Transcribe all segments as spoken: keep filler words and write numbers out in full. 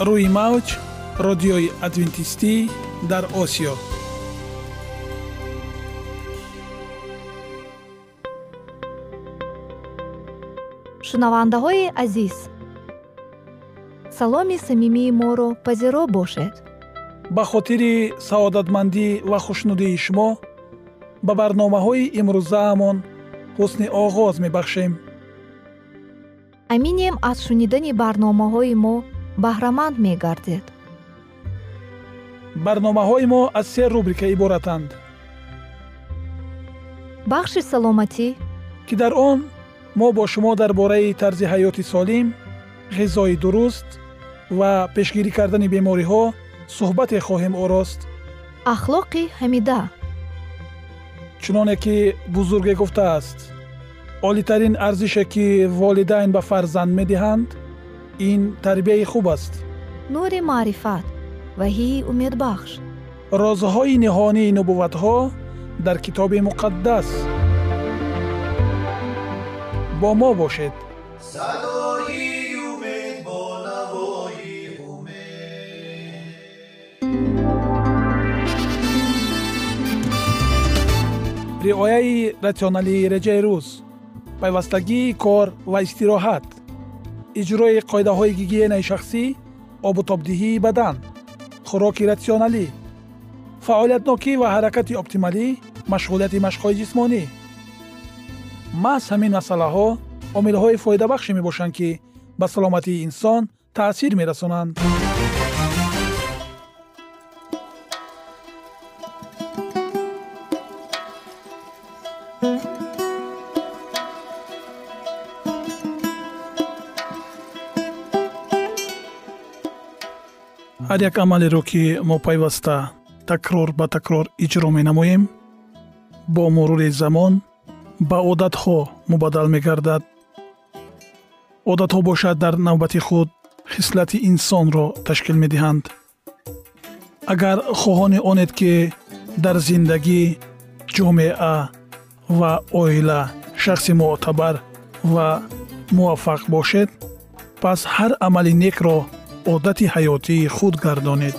روی موج رادیوی ادوینتیستی در آسیا. шунавандаҳои азиз, саломи самимии моро пазиро бошед. ба хотири саодатмандӣ ва хушнудии шумо ба барномаҳои имрӯзаамон ҳусни оғоз мебахшем. аминем аз шунидани барномаҳои мо баҳраманд мегардед. барномаҳои мо аз се рубрика иборатанд. бахши саломатӣ ки дар он ما با شما درباره طرز حیات سالم، غذای درست و پیشگیری کردن بیماری‌ها صحبت خواهیم آورد. اخلاق حمیده. چنانه که بزرگ گفته است، عالی‌ترین ارزشی که والدین به فرزند می‌دهند، این تربیت خوب است. نور معرفت و هی امید بخش. رازهای نهانی نبوت‌ها در کتاب مقدس. با ما باشید. صدای امید با نوای امید. رعایه راسیونالی رجای روز، پیوستگی کار و استراحت، اجرای قاعده های گیگین شخصی، آب و تابدهی بدن، خوراک راسیونالی، فعالیت نوکی و حرکت اپتیمالی، مشغولیت مشق‌های جسمانی. محض همین مسئله‌ها عامل‌های فایده بخش می‌باشند که به سلامتی انسان تأثیر می‌رسانند. هر یک عملی رو که ما پیوسته تکرار به تکرار اجرا می‌نماییم، با مرور زمان با عادت‌ها مبادل می‌گردد. عادت‌ها باشد در نوبت خود خصلت انسان را تشکیل می‌دهند. اگر خواهان آنید که در زندگی، جامعه و عائله شخص معتبر و موفق باشید، پس هر عمل نیک را عادت حیاتی خود گردانید.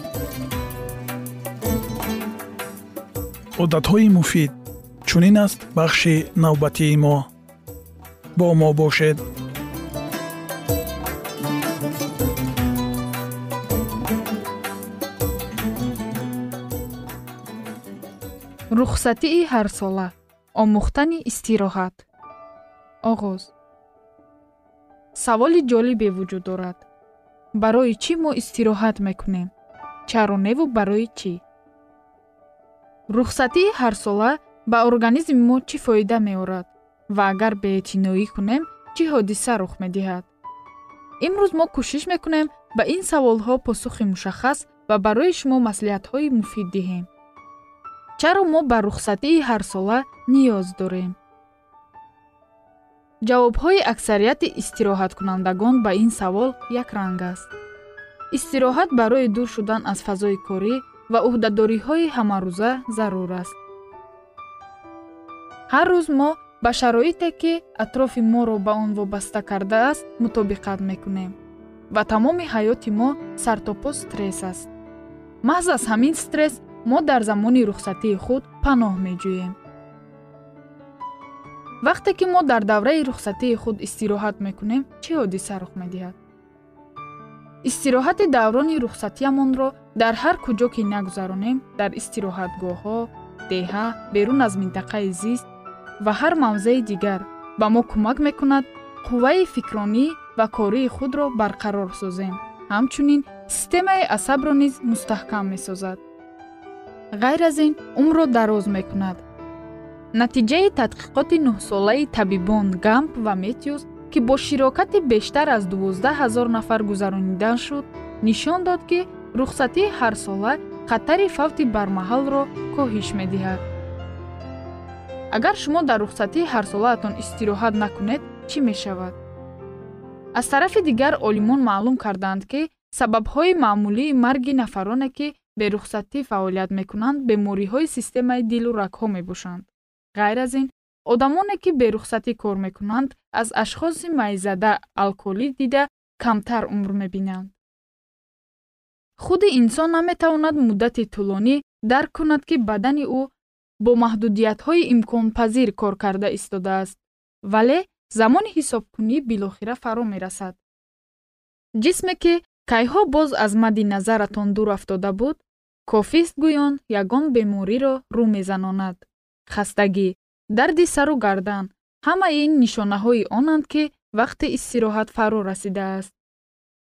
عادت‌های مفید چونین است بخش نوبتی ما. با ما باشد. رخصتی هر ساله آموختن استراحت. آغاز. سوال جالبی وجود دارد. برای چی ما استراحت میکنیم؟ چرونه و برای چی؟ رخصتی هر ساله با ارگانیسم ما چی فایده می‌آورد و اگر بی‌اعتنایی کنیم چه حادثه رخ می‌دهد؟ امروز ما کوشش می‌کنیم به این سوال‌ها پاسخ مشخص و برای شما مصلحت‌های مفید دهیم. چرا ما به رخصتی هر ساله نیاز داریم؟ جواب‌های اکثریت استراحت کنندگان به این سوال یک رنگ است. استراحت برای دور شدن از فضای کاری و عهده‌داری‌های همه‌روزه ضرور است. هر روز ما با شرایطی که اطراف ما را به آن وابسته کرده است مطابقت میکنیم و تمام حیات ما سرتاپا استرس است. محض از همین استرس ما در زمان رخصتی خود پناه میجوییم. وقتی که ما در دوره رخصتی خود استراحت میکنیم چه حادثه رخ میدهد؟ استراحت دوران رخصتیمان را در هر کجا که نگذرانیم، در استراحتگاه‌ها، دهه، بیرون از منطقه زیست و هر موضع دیگر به ما کمک میکند قوه فکرانی و کاری خود را برقرار سازیم. همچنین سیستم عصب را نیز مستحکم میسازد. غیر از این عمر را دراز میکند. نتیجه تحقیقات نه ساله طبیبان گامپ و میتیوس که با شراکت بیشتر از دوازده هزار نفر گذرانیده شد نشان داد که رخصتی هر ساله خطر فوت برمحل را کاهش می‌دهد. اگر شما در رخصتی هر ساله‌تان استراحت نکنید چی می‌شود؟ از طرف دیگر عالمان معلوم کردند که سبب‌های معمولی مرگ نفرانی که به رخصتی فعالیت می‌کنند بیماری‌های سیستم دل و رگ‌ها می‌باشند. غیر از این، آدمانی که به رخصتی کار می‌کنند از اشخاص می‌زده الکلی دیده کمتر عمر می‌بینند. خود انسان نمیتواند مدت طولانی درک کند که بدن او با محدودیت‌های امکان پذیر کار کرده ایستاده است، ولی زمان حساب‌کنی بالاخره فرا می‌رسد. جسمی که کای‌ها باز از مد نظرتان دور افتاده بود، کافی است گویان یگان بیماری را رو می‌زناند. خستگی، درد سر و گردن، همه این نشانه‌های آنند که وقت استراحت فرا رسیده است.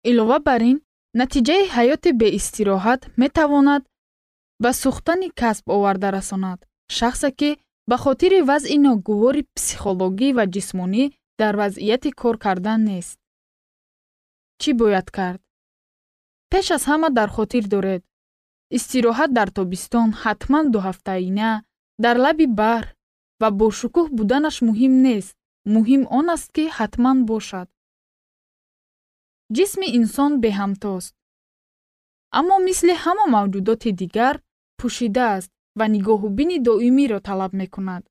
علاوه بر این، نتیجه حیات به استراحت می‌تواند به سوختن کسب آورده رساند. شخصی که به خاطر وضع ناگوار پسیخولوژی و جسمانی در وضعیت کار کردن نیست. چی باید کرد؟ پیش از همه در خاطر دارید. استراحت در تابستان حتما دو هفته اینه در لب بحر و با شکوه بودنش مهم نیست. مهم آن است که حتما باشد. جسم انسان به همتاست. اما مثل همه موجودات دیگر پوشیده است و نگاه و بین دائمی را طلب می کند.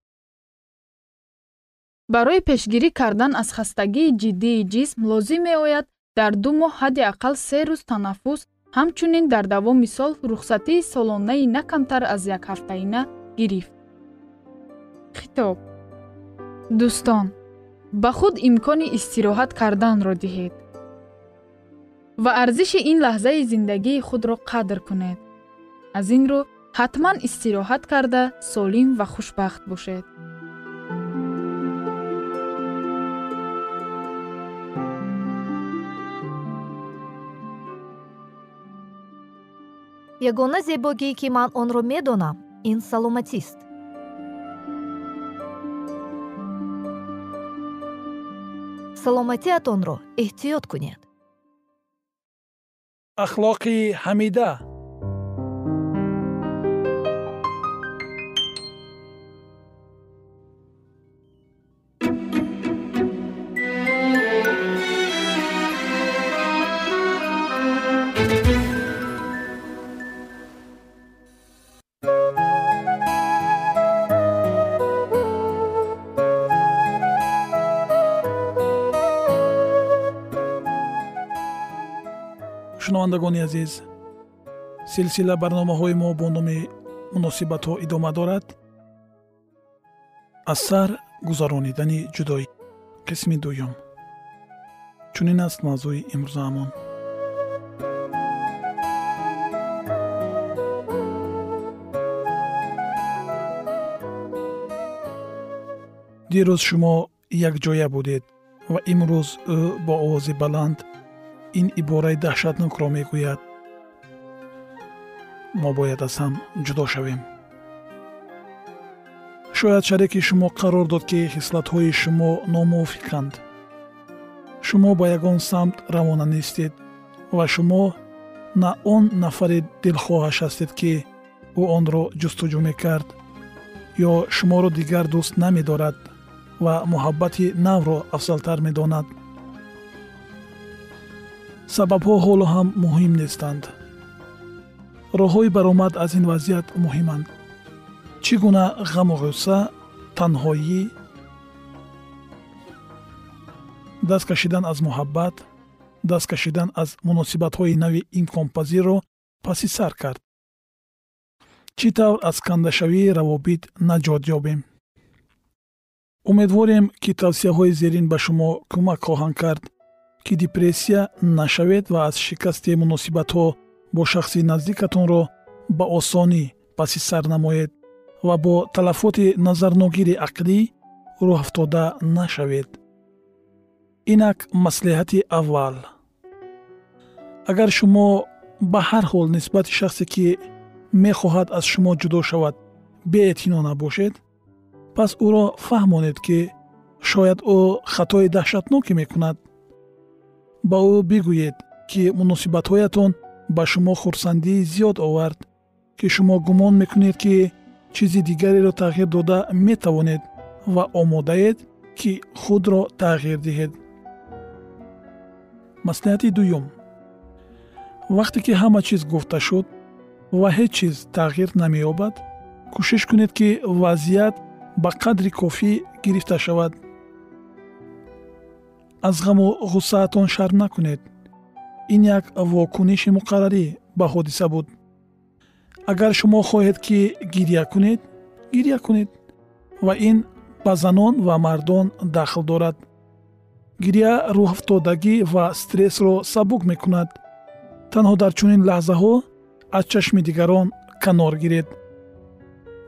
برای پیشگیری کردن از خستگی جدی جسم لازم می آید در دو ماه حداقل سه روز تنفس، همچنین در دوام سال رخصتی سالانه نه کمتر از یک هفته اینه گرفت. خطاب: دوستان، به خود امکان استراحت کردن را دهید و ارزش این لحظه زندگی خود را قدر کنید. از این رو حتما استراحت کرده سالم و خوشبخت باشید. یگانه زیبایی که من آن را می‌دانم این سلامتی است. سلامتی‌تان را احتیاط کنید. اخلاق حمیده. شنوندگانی عزیز، سلسله برنامه‌های ما با نام مناسبت‌ها ادامه دارد. از سر گذرانیدن جدایی قسم دوم. چنین است موضوع امروزمان. دیروز شما یک جای بودید و امروز او با آواز بلند این عباره دهشتناک را میگوید: ما باید از هم جدا شویم. شاید شریک شما قرار داد که خصلت‌های شما ناموافقند، شما با یگان سمت روانه نیستید و شما نه آن نفر دلخواهش هستید که او آن را جستجو میکرد یا شما را دیگر دوست نمیدارد و محبت نو را افضل‌تر میداند. سبب‌ها حالا هم مهم نیستند. راه‌های برآمد از این وضعیت مهمند. چگونه غم و غصه، تنهایی، دست کشیدن از محبت، دست کشیدن از مناسبت‌های نو امکان پذیر را پس سر کرد. چطور از کنده‌شوی روابط نجات یابیم؟ امیدواریم که توصیه‌های زیرین به شما کمک خواهند کرد که دپرسیا نشوید و از شکست مناسبت‌ها با شخص نزدیکتون را به آسانی پس سر نمایید و با تلفات نظرناگیر عقلی راه افتاده نشوید. اینک مصلحت اول. اگر شما به هر حال نسبت شخصی که می‌خواهد از شما جدا شود بی‌اطمینان نباشید، پس او را فهمانید که شاید او خطای دهشتناکی می‌کند. با او بگویید که مناسبت‌هایتان به شما خرسندی زیاد آورد که شما گمان میکنید که چیزی دیگری را تغییر داده میتوانید و آماده اید که خود را تغییر دهید. مصلحت دوم. وقتی که همه چیز گفته شد و هیچ چیز تغییر نمی‌یابد، کوشش کنید که وضعیت به قدر کافی گرفته شود. از غم و غصه‌تان شرم نکنید. این یک واکنش مقرری به حادثه بود. اگر شما خواهید که گریه کنید، گریه کنید و این به زنان و مردان دخل دارد. گریه روح افتادگی و استرس را سبک می کند. تنها در چنین لحظه ها از چشم دیگران کنار گیرید.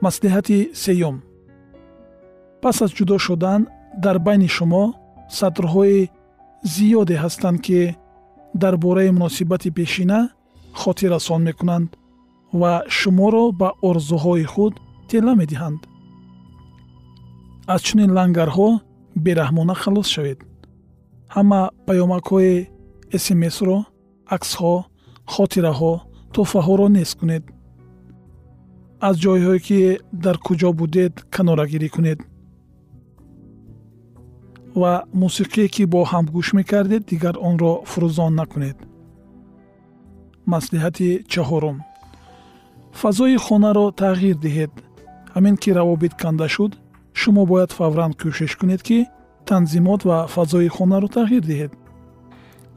مصلحت سیوم: پس از جدا شدن در بین شما سطرهای زیادی هستند که در باره مناسبت پیشینه خاطر رسان می کنند و شما را به آرزوهای خود تله می دهند. از چنین لنگرها بی‌رحمانه خلاص شوید. همه پیامک های اسمس را، عکس ها، خاطره ها، تحفه ها را نیست کنید. از جایهایی که در کجا بودید کنارگیری کنید و موسیقی که با هم گوش میکردید دیگر آن را فروزان نکنید. مصلحت چهارم: فضای خانه را تغییر دهید. همین که روابط کنده شد، شما باید فوراً کوشش کنید که تنظیمات و فضای خانه را تغییر دهید.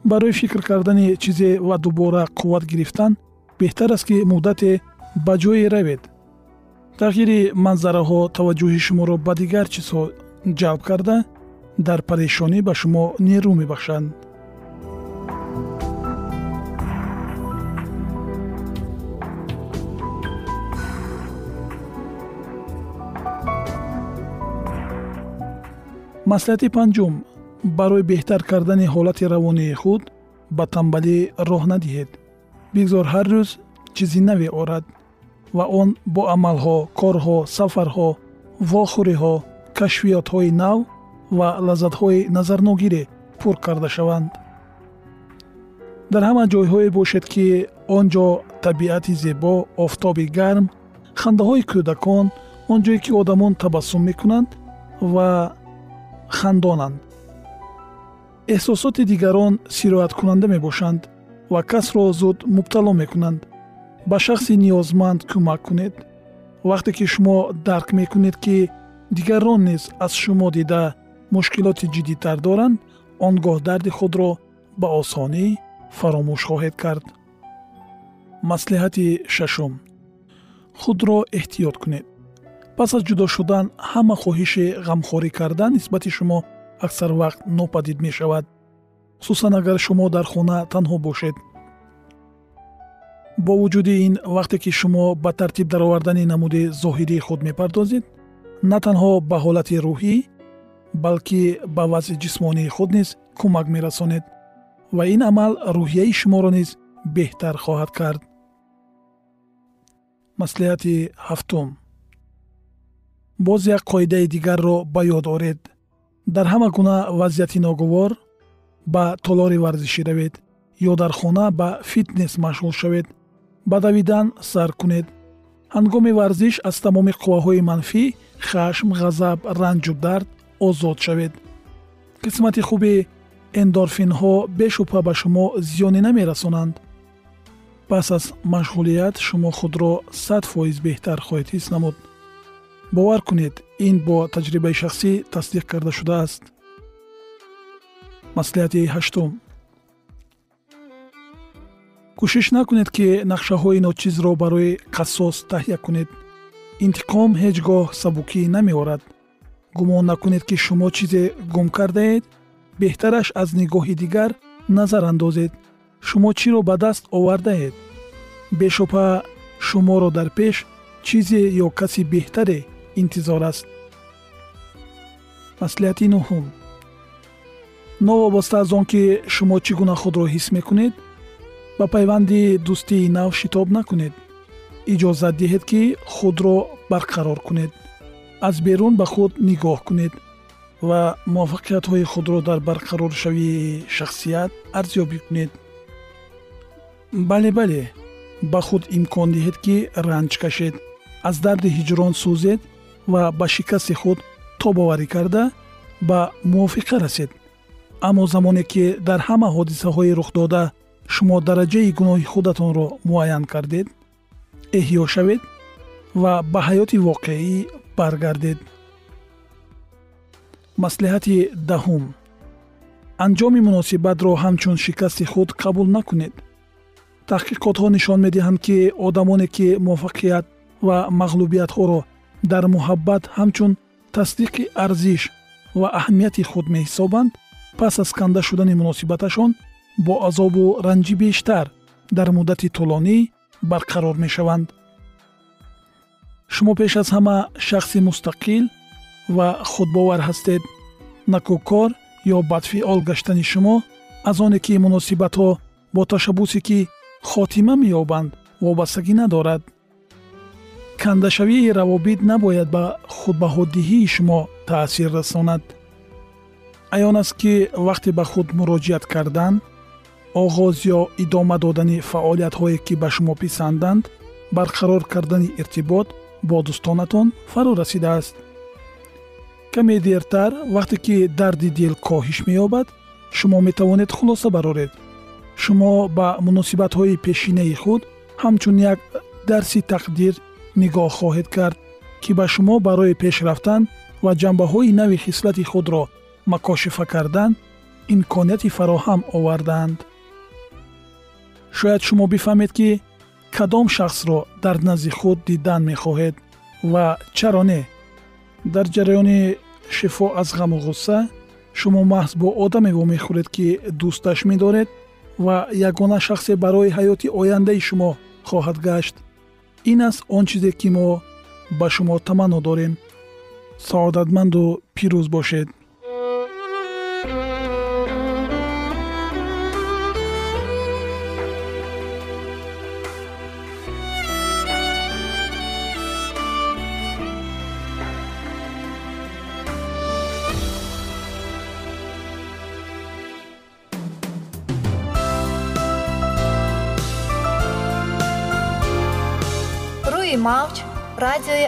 برای فکر کردن چیزی و دوباره قوت گرفتن بهتر است که مدت به جای روید. تغییر منظره ها توجه شما را به دیگر چیزها جلب کرده در پریشانی به شما نیرو می بخشند. مصلحت پنجم: برای بهتر کردن حالت روانی خود به تنبلی راه ندهید. بگذار هر روز چیزی نوی آرد و آن با عملها، کارها، سفرها، واخوریها، کشفیاتهای نو و لذتهای نظرناگیری پر کرده شوند. در همه جایهای باشد که آنجا طبیعت زیبا، آفتاب گرم، خنده های کودکان، آنجایی که آدمان تبسم میکنند و خندانند. احساسات دیگران سیرایت کننده می باشند و کس را زود مبتلا می کنند. به شخص نیازمند کمک کنید. وقتی که شما درک می کنید که دیگران نیز از شما دیده مشکلات جدی تر دارند، آنگاه درد خود را به آسانی فراموش خواهید کرد. مصلحت ششم: خود را احتیاط کنید. پس از جدا شدن همه خواهش غمخوری کردن نسبت شما اکثر وقت ناپدید می شود، خصوصا اگر شما در خانه تنها باشید. با وجود این، وقتی که شما به ترتیب در آوردن نمود ظاهری خود می پردازید، نه تنها به حالت روحی بلکه به وضع جسمانی خود نیز کمک می رسانید و این عمل روحیه شما را نیز بهتر خواهد کرد. مصلحت هفتم: باز یک قاعده دیگر را به یاد آورید. در همه گونه وضعیت ناگوار به تالار ورزشی روید یا در خانه به فیتنس مشغول شوید. به دویدن سر کنید. هنگام ورزش از تمام قواهای منفی، خشم، غضب، رنج و درد آزاد شوید. قسمت خوب اندورفین ها بی‌شبهه به شما زیانی نمی رسانند. پس از مشغولیت شما خود را صد فایز بهتر خواهید حس نمود. باور کنید این با تجربه شخصی تصدیق کرده شده است. مصلحت هشتم: کوشش نکنید که نقشه های ناچیز را برای قصاص تهیه کنید. انتقام هیچگاه سبکی نمی آورد. گمان نکنید که شما چیز گم کرده اید. بهترش از نگاه دیگر نظر اندازید. شما چی را به دست آورده اید؟ بی‌شبهه شما را در پیش چیزی یا کسی بهتره انتظار است. مصلحت نهم: نوابسته از آن که شما چگونه خود را حس میکنید، با پیوند دوستی نو شتاب نکنید. اجازه دهید که خود را برقرار کنید. از بیرون به خود نگاه کنید و موفقیت های خود را در برقرار شوی شخصیت ارزیابی کنید. بله بله، به خود امکان دهید که رنج کشید، از درد هجران سوزید و به شکست خود توباوری کرده به موافقه رسید. اما زمانی که در همه حادثه های رخ داده شما درجه گناه خودتان را معین کردید، احیا شوید و به حیات واقعی برگردید. مصلحت دهم: انجام مناسبت را همچون شکست خود قبول نکنید. تحقیقات‌ها نشان می‌دهند که آدمانی که موفقیت و مغلوبیت‌ها در محبت همچون تصدیق ارزش و اهمیت خود می‌حسابند، پس از کنده شدن مناسبتشان با عذاب و رنج بیشتر در مدت طولانی برقرار می‌شوند. شما پیش از همه شخصی مستقل و خودباور هستید. نکوکار یا بدفعال گشتن شما از آنه که مناسبت‌ها با تشبوسی که خاتمه می‌یابند وابستگی ندارد. کنده‌شوی روابط نباید به خودبهادهی شما تأثیر رساند. عیان است که وقتی به خود مراجعت کردن، آغاز یا ادامه دادن فعالیت‌هایی که به شما پسندند، برقرار کردن ارتباط با دوستانتان فرا رسیده است. کمی دیرتر وقتی که درد دل کاهش می‌یابد، شما می‌توانید خلاصه برآورید. شما به مناسبت‌های پیشینه خود همچون یک درس تقدیر نگاه خواهید کرد که به شما برای پیش رفتن و جنبه‌های نو خصلت خود را مکاشفه کردن امکانیت فراهم آوردند. شاید شما بفهمید که کدام شخص را در نزد خود دیدن می‌خواهید و چرا نه. در جریان شفا از غم و غصه شما محض با آدمی وامی خورید که دوستش می‌دارید و یگانه شخص برای حیات آینده شما خواهد گشت. این است آن چیزی که ما به شما تمنا داریم. سعادتمند و پیروز باشید. موج رادیوی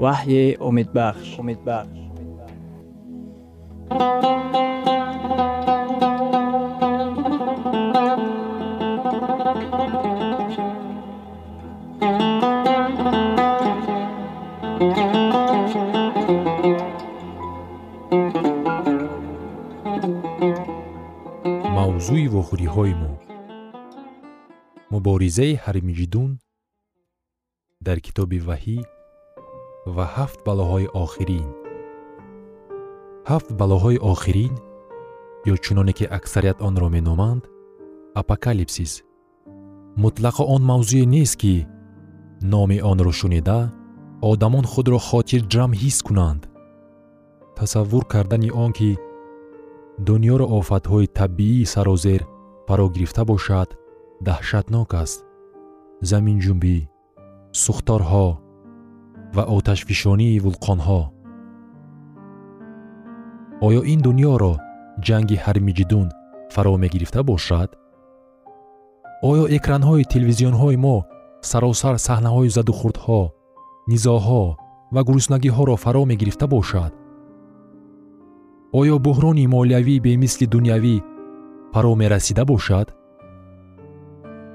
وحی امیدبخش. امیدبخش. موضوع وخوری‌های ما مبارزه هرمجدون در کتاب وحی و هفت بلاهای آخرین. هفت بلاهای آخرین یا چنانه که اکثریت آن را مینامند اپوکالیپسیس. مطلق آن موضوع نیست که نام آن را شنیده آدمان خود را خاطر جمع حس کنند. تصور کردن آن که دنیا را آفت‌های طبیعی سرازیر فرا گرفته باشد دهشتناک است. زمین جنبی، سوختارها و آتش فشانی ولکان‌ها. آیا این دنیا را جنگ هرمجدون فرا می‌گرفته باشد؟ آیا اکران‌های تلویزیون‌های ما سراسر صحنه‌های زد و خوردها، نزاع‌ها و گرسنگی‌ها را فرا می‌گرفته باشد؟ آیا بحران مالیوی به مثل دنیوی فرا می‌رسیده باشد؟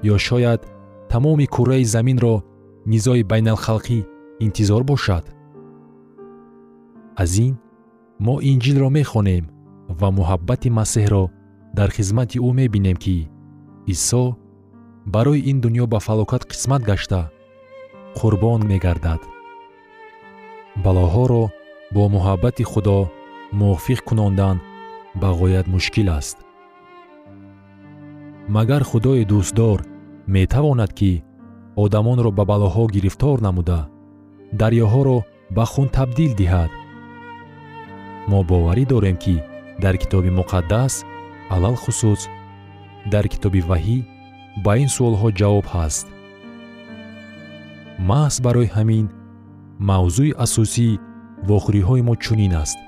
یا شاید تمام کره زمین را نزاع بین الخلقی انتظار باشد. از این ما انجیل را میخوانیم و محبت مسیح را در خدمت او میبینیم که عیسی برای این دنیا به فلاکت قسمت گشته قربان میگردد. بلاها را با محبت خدا موافق کناندن بغایت مشکل است. مگر خدای دوستدار می تواند که آدمان را به بلاها گرفتار نموده دریاها را به خون تبدیل دهد؟ ما باوری داریم که در کتاب مقدس، علال خصوص در کتاب وحی، با این سوال ها جواب هست. محض برای همین موضوع اساسی واخری های ما چنین است.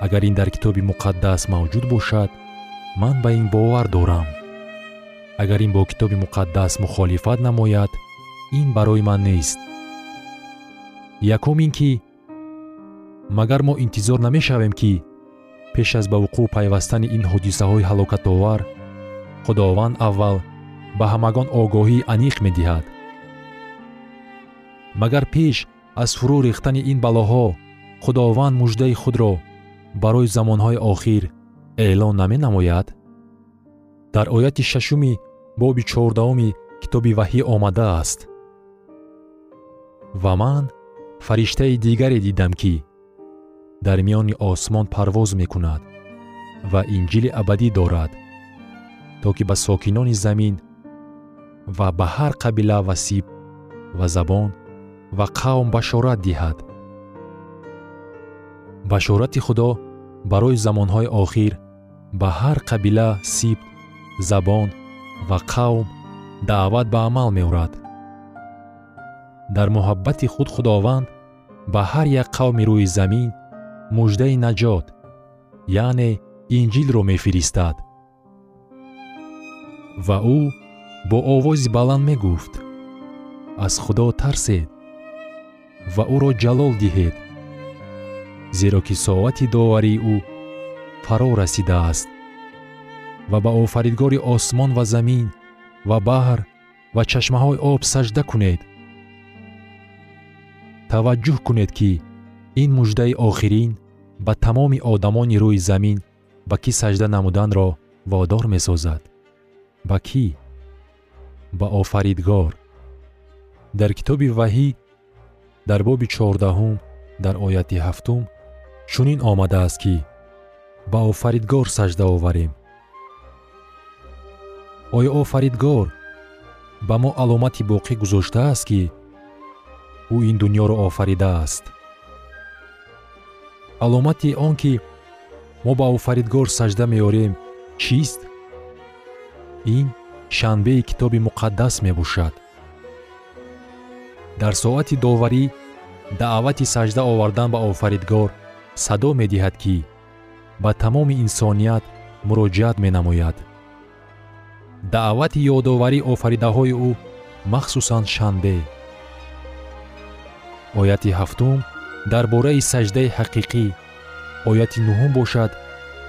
اگر این در کتاب مقدس موجود باشد، من به این باور دارم. اگر این با کتاب مقدس مخالفت نماید، این برای من نیست. یکم این که مگر ما انتظار نمی شویم که پیش از به وقوع پیوستن این حدیثه های هلاکت آور، خداوند اول به همگان آگاهی انیق می دهد؟ مگر پیش از فرو ریختن این بلاها خداوند مژده خود را برای زمانهای آخیر اعلان نمی نماید؟ در آیت ششم باب چهاردهم کتاب وحی آمده است: و من فرشته دیگری دیدم که در میان آسمان پرواز می کند و انجیل ابدی دارد تا که به ساکنان زمین و به هر قبیله و سیب و زبان و قوم بشارت دهد. بشارت خدا برای زمانهای آخیر به هر قبیله، سیب، زبان و قوم دعوت به عمل می آورد. در محبت خود خداوند به هر یک قوم روی زمین مژده نجات یعنی انجیل رو می فرستد. و او با آواز بلند می گفت: از خدا ترسید و او را جلال دهید، زیرا که ساعت داوری او فرا رسیده است و به آفریدگار آسمان و زمین و بحر و چشمه های آب سجده کنید. توجه کنید که این مژده آخرین به تمام آدمان روی زمین به کی سجده نمودن را وادار می سازد. به کی؟ به آفریدگار. در کتاب وحی در باب چهاردهم در آیت هفتم چنین آمده است که به آفریدگار سجده آوریم. آیا آفریدگار به ما علامتی باقی گذاشته است که او این دنیا را آفریده است؟ علامت آن که ما به آفریدگار سجده میاریم چیست؟ این شنبه کتاب مقدس می باشد. در ساعت داوری دعوت سجده آوردن به آفریدگار صدا می دهد که به تمام انسانیت مراجعت می نماید. دعوت یادآوری آفریده های او مخصوصاً شنبه. آیت هفتم در باره سجده حقیقی، آیت نهم باشد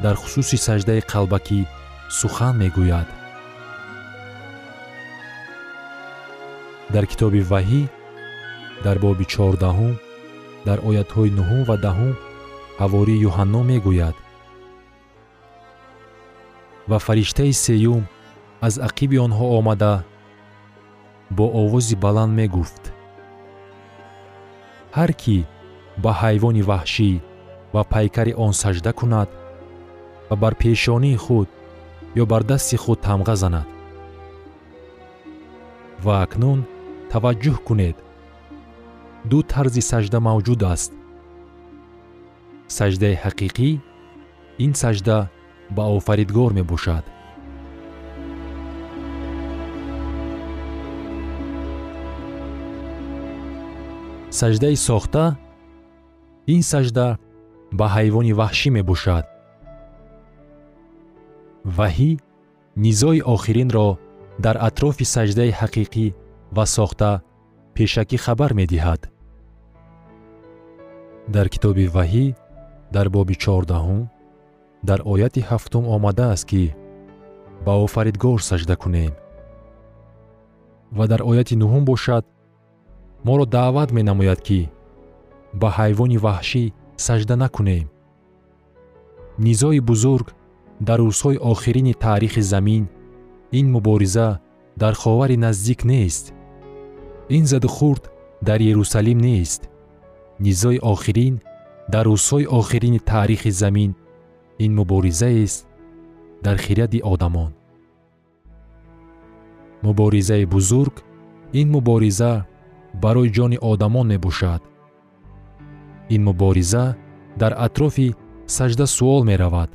در خصوص سجده قلبکی سخن میگوید. در کتاب وحی در باب چهاردهم در آیت های نهم و دهم حواری یوحنا میگوید: و فرشته سیوم از عقیب آنها آمده با آواز بلند میگفت: هر کی به حیوان وحشی و پیکر آن سجده کند و بر پیشانی خود یا بر دست خود تمغه زند. و اکنون توجه کنید، دو طرز سجده موجود است: سجده حقیقی، این سجده به آفریدگار می باشد. سجده ساخته، این سجده به حیوان وحشی می باشد. وحی نیزای آخرین را در اطراف سجده حقیقی و ساخته پیشکی خبر می دهد. در کتاب وحی در باب چهاردهم در آیت هفتم آمده است که به آفریدگار سجده کنیم. و در آیت نهم باشد ما را دعوت می نماید که به حیوان وحشی سجده نکنیم. نیزای بزرگ در روزهای آخرین تاریخ زمین، این مبارزه در خاور نزدیک نیست. این زد خورد در یروشلیم نیست. نیزای آخرین در روزهای آخرین تاریخ زمین، این مبارزه است در خرد آدمان муборизаи бузург, ин мубориза барои ҷони одамон мебошад. ин мубориза дар атрофи сажда суол меравад.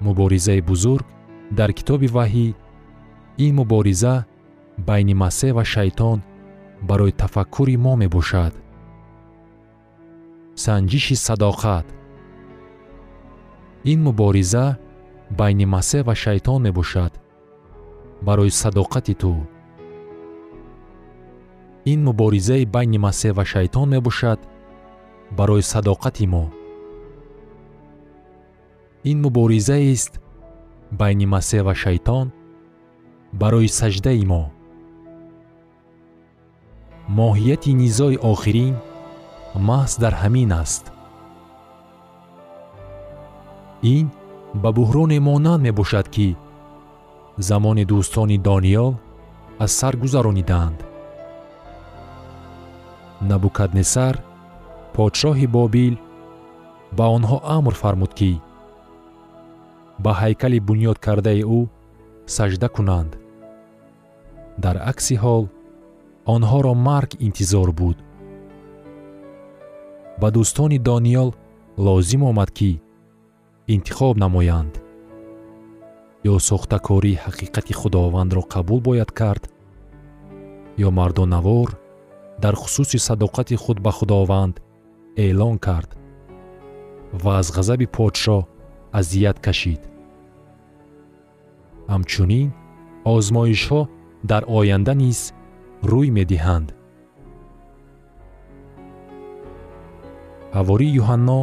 муборизаи бузург дар китоби ваҳӣ, ин мубориза байни масеҳ ва шайтон барои тафаккури мо мебошад. санҷиши садоқат. ин мубориза байни масеҳ ва шайтон мебошад барои садоқати ту. ин муборизаи байни масеҳ ва шайтон мебошад барои садоқати мо. ин муборизаест байни масеҳ ва шайтон барои саждаи мо. моҳияти низои охирин маҳз дар ҳамин аст. ин ба буҳроне монанд мебошад, ки замони дӯстони Дониёл аз сар гузарониданд. Набукаднесар подшоҳи Бобил ба онҳо амр фармуд, ки ба ҳайкали бунёд кардаи ӯ сажда кунанд. дар акси ҳол онҳоро марг интизор буд. ба дӯстони Дониёл лозим омад, ки интихоб намоянд. ё сохтакории ҳақиқати худовандро қабул бояд кард, ё мардонавор дар хусуси садоқати худ ба худованд эълон кард ва аз ғазаби подшоҳ азият кашид. ҳамчунин озмоишҳо дар оянда низ рӯй медиҳанд. ҳаворӣ Юҳанно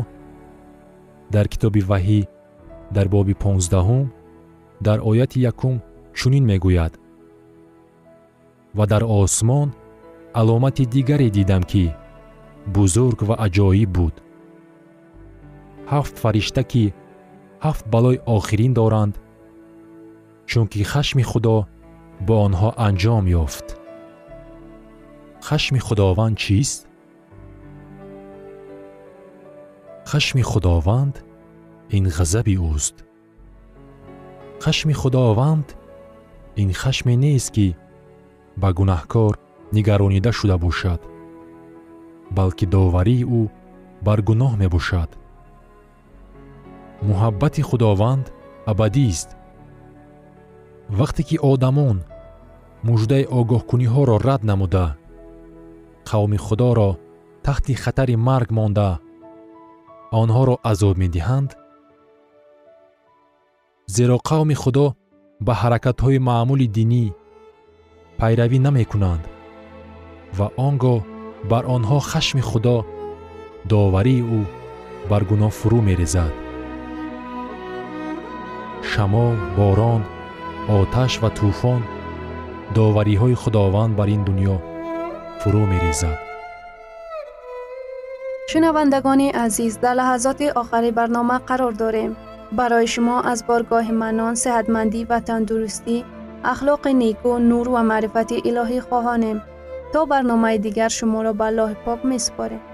дар китоби ваҳӣ дар боби понздаҳум дар ояти якум чунин мегӯяд: ва дар осмон аломати дигаре дидам, ки бузург ва аҷоиб буд. ҳафт фаришта, ки ҳафт балои охирин доранд, чунки хашми худо ба онҳо анҷом ёфт. хашми худованд чист? хашми худованд ин ғазаби ӯст. хашми худованд ин хашме нест, ки ба гунаҳкор нигаронида шуда бошад, балки доварии ӯ бар гуноҳ мебошад. муҳаббати худованд абадист. вақте ки одамон муждаи огоҳкуниҳоро рад намуда, қавми худоро таҳти хатари марг монда, онҳоро азоб медиҳанд, зеро қавми худо ба ҳаракатҳои маъмули динӣ пайравӣ намекунанд ва он гоҳ бар онҳо хашми худо, доварии ӯ бар гуноҳ фурӯ мерезад. шамол, борон, оташ ва тӯфон довариҳои худованд бар ин дунё фурӯ мерезад. شنوندگان عزیز، در لحظات آخری برنامه قرار داریم. برای شما از بارگاه منان، صحتمندی و تندرستی، اخلاق نیکو، نور و معرفت الهی خواهانیم. تا برنامه دیگر شما را به الله پاک میسپاریم.